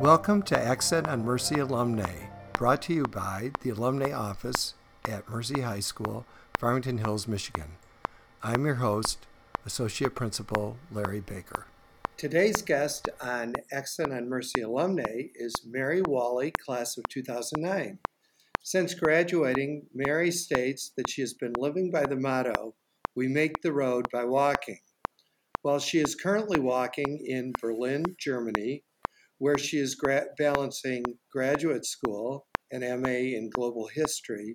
Welcome to Accent on Mercy Alumni, brought to you by the Alumni Office at Mercy High School, Farmington Hills, Michigan. I'm your host, Associate Principal Larry Baker. Today's guest on Accent on Mercy Alumni is Mary Wally, class of 2009. Since graduating, Mary states that she has been living by the motto, "We make the road by walking." While she is currently walking in Berlin, Germany, where she is balancing graduate school, an MA in global history,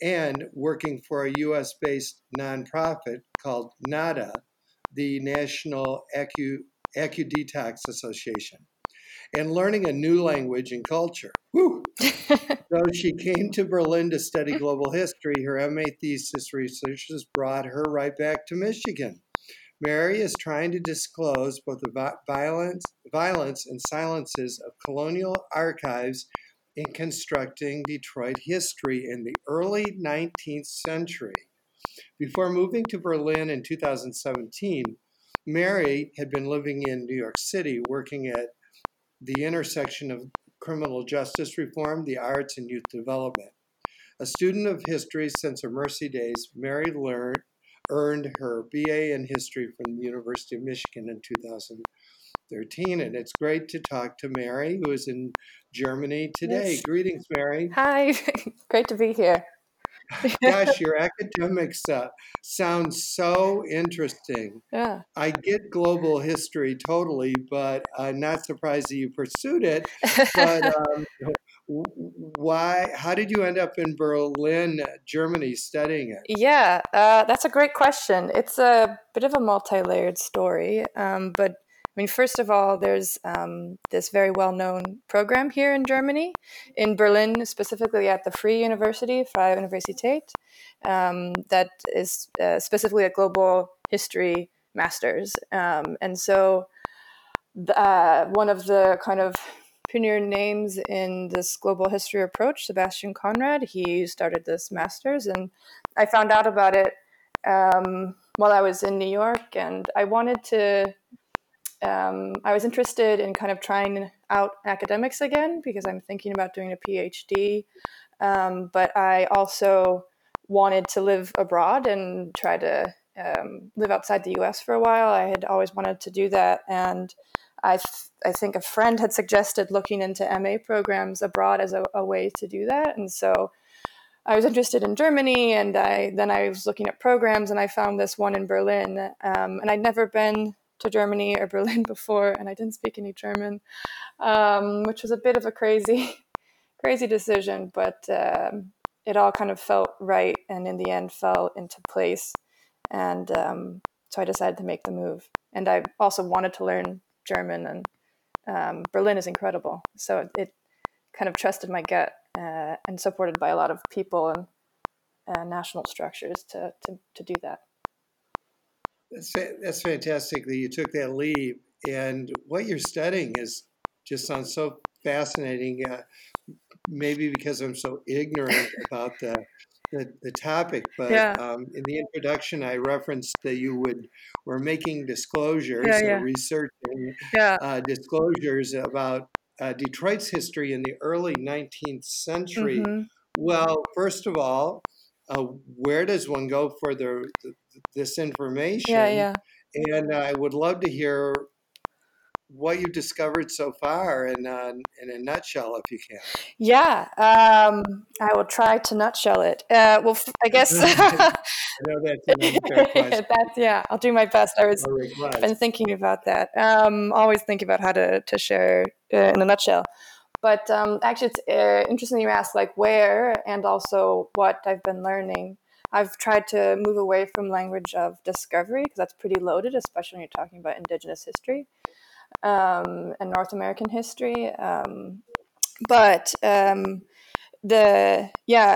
and working for a U.S.-based nonprofit called NADA, the National Accudetox Association, and learning a new language and culture. Woo! So she came to Berlin to study global history. Her MA thesis research has brought her right back to Michigan. Mary is trying to disclose both the violence and silences of colonial archives in constructing Detroit history in the early 19th century. Before moving to Berlin in 2017, Mary had been living in New York City, working at the intersection of criminal justice reform, the arts, and youth development. A student of history since her Mercy days, Mary earned her BA in history from the University of Michigan in 2013. And it's great to talk to Mary, who is in Germany today. Yes. Greetings, Mary. Hi, great to be here. Gosh, your academics sound so interesting. Yeah. I get global history totally, but I'm not surprised that you pursued it. But how did you end up in Berlin, Germany, studying it? Yeah, that's a great question. It's a bit of a multi-layered story. But I mean, first of all, there's this very well-known program here in Germany, in Berlin, specifically at the Freie Universität, that is specifically a global history master's. And so one of the kind of pioneer names in this global history approach, Sebastian Conrad, he started this master's, and I found out about it while I was in New York, and I wanted to... I was interested in kind of trying out academics again because I'm thinking about doing a PhD, but I also wanted to live abroad and try to live outside the U.S. for a while. I had always wanted to do that, and I think a friend had suggested looking into MA programs abroad as a way to do that, and so I was interested in Germany, and I was looking at programs, and I found this one in Berlin, and I'd never been to Germany or Berlin before, and I didn't speak any German, which was a bit of a crazy decision, but it all kind of felt right, and in the end fell into place, and so I decided to make the move. And I also wanted to learn German, and Berlin is incredible, so it kind of trusted my gut, and supported by a lot of people and national structures to do that. That's fantastic that you took that leap, and what you're studying just sounds so fascinating, maybe because I'm so ignorant about the topic, but yeah. In the introduction I referenced that you were making disclosures, or researching disclosures about Detroit's history in the early 19th century. Mm-hmm. Well, first of all, where does one go for this information? And I would love to hear what you've discovered so far in a nutshell, if you can. I will try to nutshell it. I guess I'll do my best. I've been thinking about that. Always think about how to share in a nutshell. But actually, it's interesting you asked, like, where and also what I've been learning. I've tried to move away from language of discovery because that's pretty loaded, especially when you're talking about indigenous history and North American history.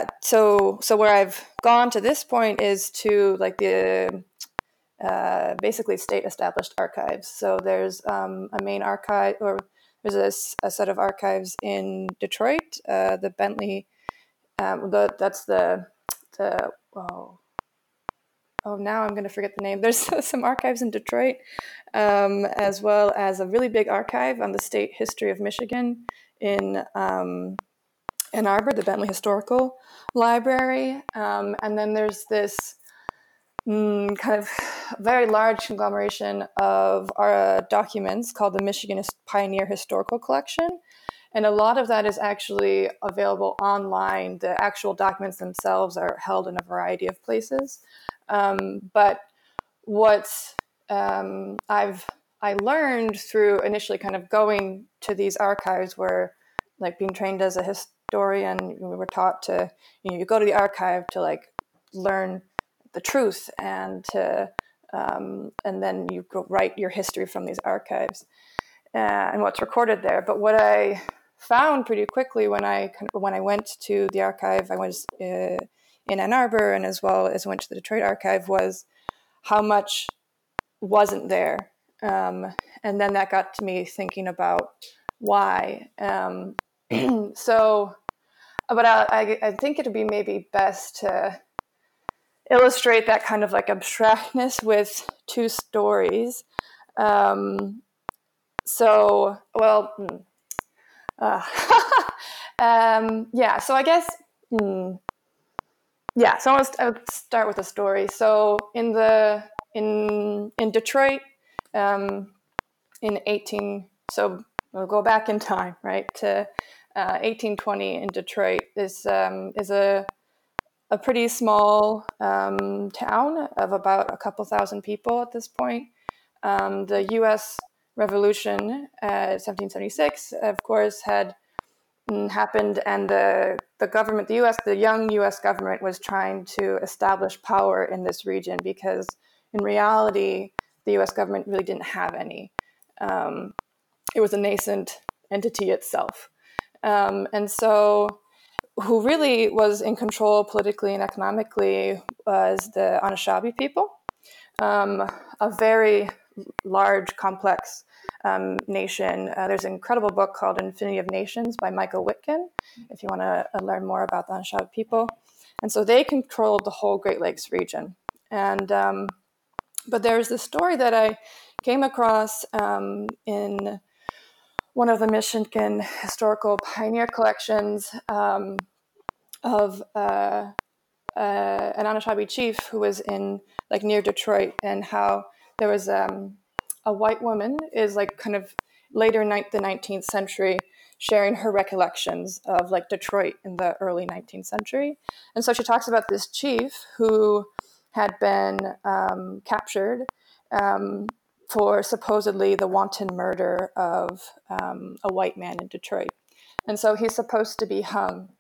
So where I've gone to this point is to, like, the basically state-established archives. So there's a main archive or... There's a set of archives in Detroit, the Bentley, that's the oh, now I'm going to forget the name. There's some archives in Detroit, as well as a really big archive on the state history of Michigan in Ann Arbor, the Bentley Historical Library. And then there's this kind of very large conglomeration of documents called the Michigan Pioneer Historical Collection. And a lot of that is actually available online. The actual documents themselves are held in a variety of places. But what I learned through initially kind of going to these archives, where like being trained as a historian, we were taught to, you go to the archive to like learn the truth and to, and then you go write your history from these archives and what's recorded there. But what I found pretty quickly when I went to the archive, I was in Ann Arbor, and as well as went to the Detroit archive, was how much wasn't there. And then that got to me thinking about why. I think it'd be maybe best to illustrate that kind of like abstractness with two stories. So I'll start with a story. So in Detroit, we'll go back in time, right, to 1820 in Detroit. This is a pretty small town of about a couple thousand people at this point. The U.S. Revolution, 1776, of course, had happened, and the young U.S. government was trying to establish power in this region, because in reality, the U.S. government really didn't have any. It was a nascent entity itself. And so who really was in control politically and economically was the Anishinaabe people, a very large, complex nation. There's an incredible book called Infinity of Nations by Michael Witkin, if you want to learn more about the Anishinaabe people. And so they controlled the whole Great Lakes region. And but there's this story that I came across in one of the Michigan Historical Pioneer Collections of an Anishinaabe chief who was in like near Detroit, and how there was a white woman is like kind of later the 19th century sharing her recollections of like Detroit in the early 19th century. And so she talks about this chief who had been captured for supposedly the wanton murder of a white man in Detroit. And so he's supposed to be hung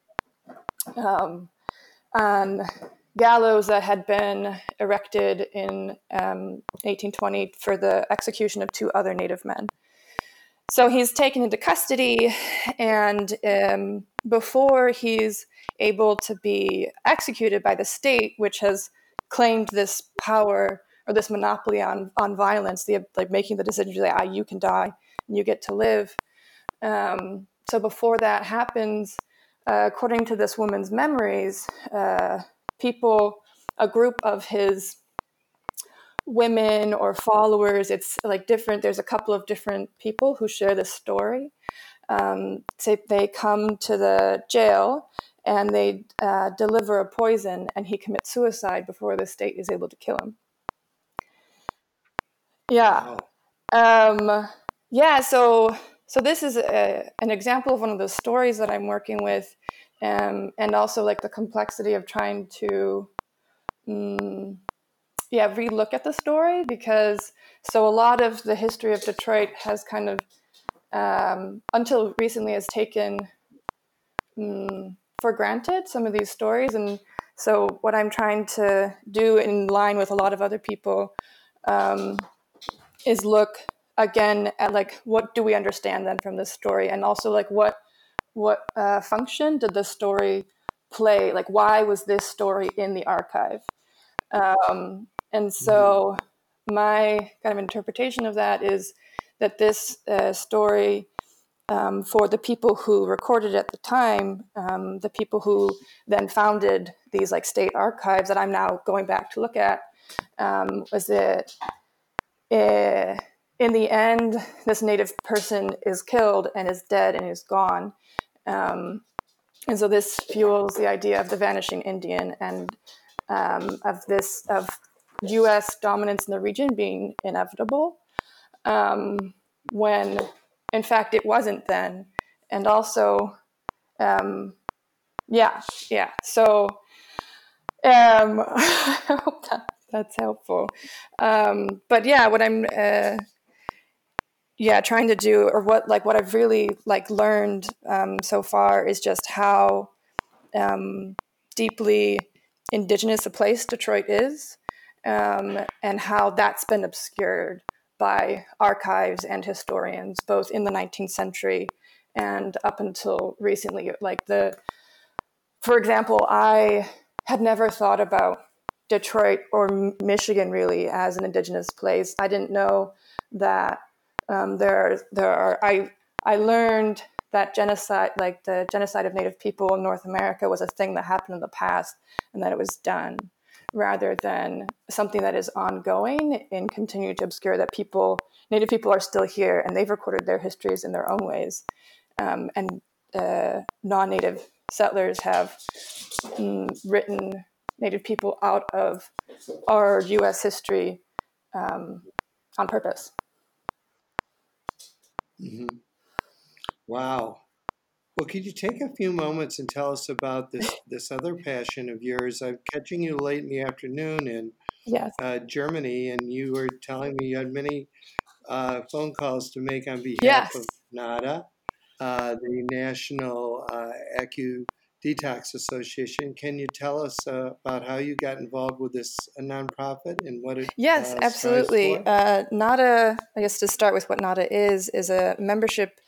on gallows that had been erected in 1820 for the execution of two other Native men. So he's taken into custody, and before he's able to be executed by the state, which has claimed this power or this monopoly on violence, like making the decision to like, you can die and you get to live. So before that happens, according to this woman's memories, a group of his women or followers, it's like different, there's a couple of different people who share this story. They come to the jail and they deliver a poison, and he commits suicide before the state is able to kill him. Yeah. So this is an example of one of those stories that I'm working with, and also like the complexity of trying to, relook at the story, because so a lot of the history of Detroit has kind of, until recently, has taken for granted some of these stories. And so what I'm trying to do, in line with a lot of other people, is look again at like, what do we understand then from this story, and also like what function did this story play? Like, why was this story in the archive? And so my kind of interpretation of that is that this story, for the people who recorded at the time, the people who then founded these like state archives that I'm now going back to look at, in the end, this Native person is killed and is dead and is gone. And so this fuels the idea of the vanishing Indian and of U.S. dominance in the region being inevitable, when, in fact, it wasn't then. And also, So I hope that's helpful. But yeah, what I'm trying to do, or what I've really learned so far, is just how deeply indigenous a place Detroit is, and how that's been obscured by archives and historians, both in the 19th century and up until recently. For example, I had never thought about Detroit or Michigan really as an indigenous place. I didn't know that I learned that genocide, the genocide of Native people in North America, was a thing that happened in the past and that it was done, rather than something that is ongoing and continue to obscure that Native people are still here and they've recorded their histories in their own ways. And non-Native settlers have written Native people out of our U.S. history on purpose. Mm-hmm. Wow. Well, could you take a few moments and tell us about this other passion of yours? I'm catching you late in the afternoon in Germany, and you were telling me you had many phone calls to make on behalf of NADA, the National Acu-Detox Association. Can you tell us about how you got involved with this nonprofit and what it? Yes, absolutely. NADA, I guess to start with, what NADA is a membership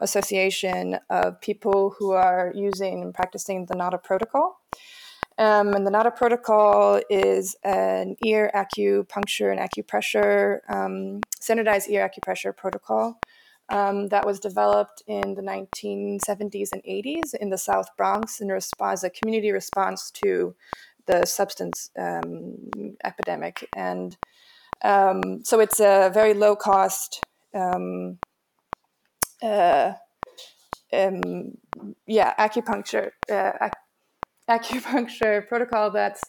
association of people who are using and practicing the NADA protocol. And the NADA protocol is an ear acupuncture and acupressure, standardized ear acupressure protocol that was developed in the 1970s and 80s in the South Bronx as a community response to the substance epidemic. And so it's a very low cost acupuncture protocol that's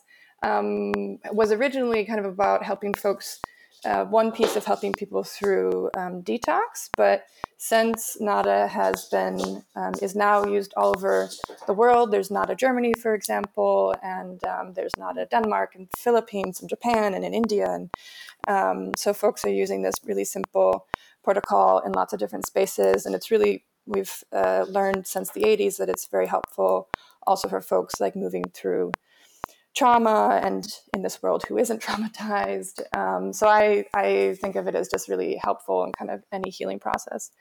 was originally kind of about helping folks, one piece of helping people through detox, but since NADA has been is now used all over the world. There's NADA Germany, for example, and there's NADA Denmark and Philippines and Japan and in India, and so folks are using this really simple protocol in lots of different spaces, and it's really, we've learned since the 80s that it's very helpful also for folks moving through trauma and in this world who isn't traumatized. So I think of it as just really helpful in kind of any healing process.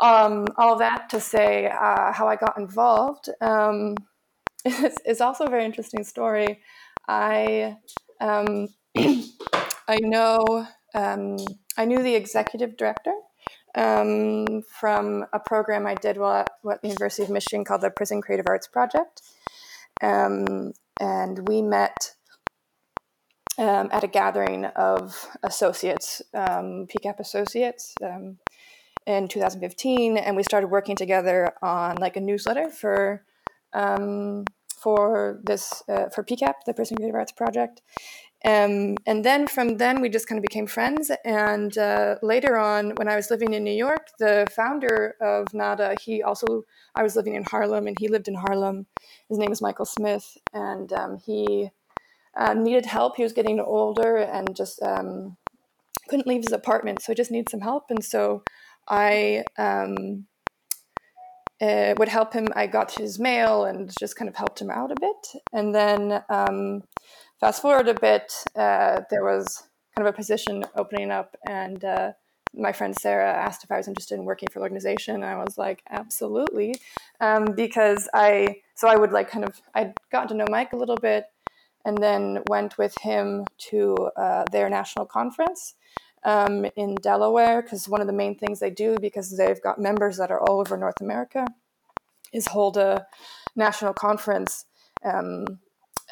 All that to say how I got involved is also a very interesting story. I knew the executive director from a program I did while at the University of Michigan called the Prison Creative Arts Project. And we met at a gathering of associates, PCAP associates, in 2015, and we started working together on a newsletter for PCAP, the Prison Creative Arts Project. And then we just kind of became friends. And later on, when I was living in New York, the founder of NADA, I was living in Harlem, and he lived in Harlem. His name is Michael Smith, and he needed help. He was getting older and just couldn't leave his apartment, so he just needed some help. And so I would help him. I got his mail and just kind of helped him out a bit. And then fast forward a bit, there was kind of a position opening up, and my friend Sarah asked if I was interested in working for the organization, and I was like, absolutely, because I would I'd gotten to know Mike a little bit, and then went with him to their national conference in Delaware, because one of the main things they do, because they've got members that are all over North America, is hold a national conference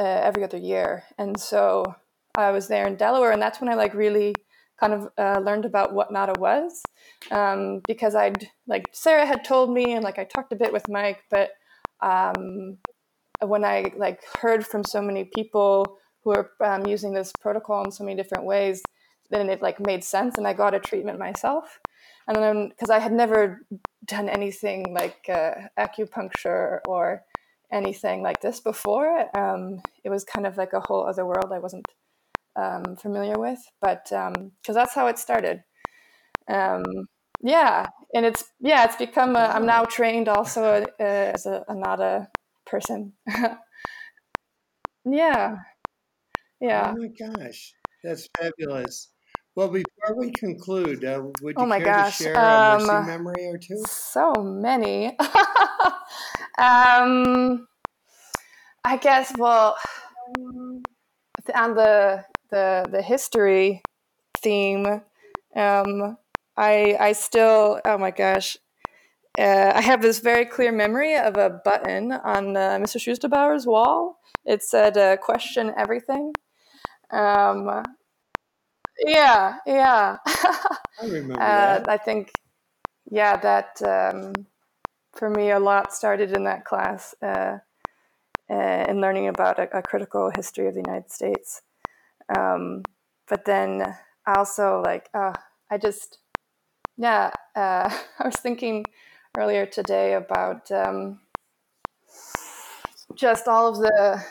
every other year. And so I was there in Delaware, and that's when I like really kind of learned about what NADA was, because I'd like Sarah had told me, and like I talked a bit with Mike, but when I like heard from so many people who are using this protocol in so many different ways, then it like made sense, and I got a treatment myself. And then because I had never done anything like acupuncture or anything like this before, it was kind of like a whole other world I wasn't familiar with, but because that's how it started. And it's become I'm now trained also as a NADA person. Yeah. Oh my gosh, that's fabulous. Well, before we conclude, would you to share a mercy memory or two? So many. I guess. Well, on the history theme, I still. Oh my gosh. I have this very clear memory of a button on Mr. Schusterbauer's wall. It said, question everything. I remember that. I think, that for me a lot started in that class in learning about a critical history of the United States. But then also like, I was thinking earlier today about just all of the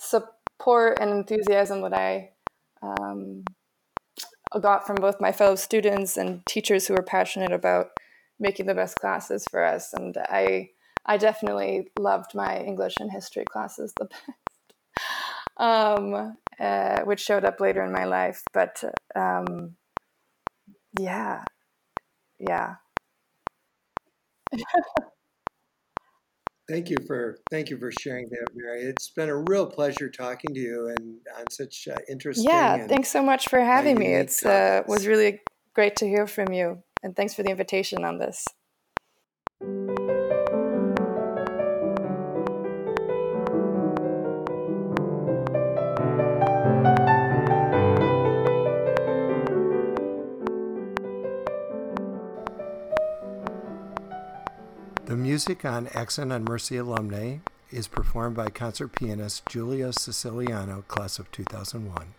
support and enthusiasm that I got from both my fellow students and teachers who were passionate about making the best classes for us. And I definitely loved my English and history classes the best, which showed up later in my life. But Thank you for sharing that, Mary. It's been a real pleasure talking to you and on such interesting. Yeah, thanks so much for having me. It was really great to hear from you, and thanks for the invitation on this. The music on Accent on Mercy Alumni is performed by concert pianist Julio Siciliano, class of 2001.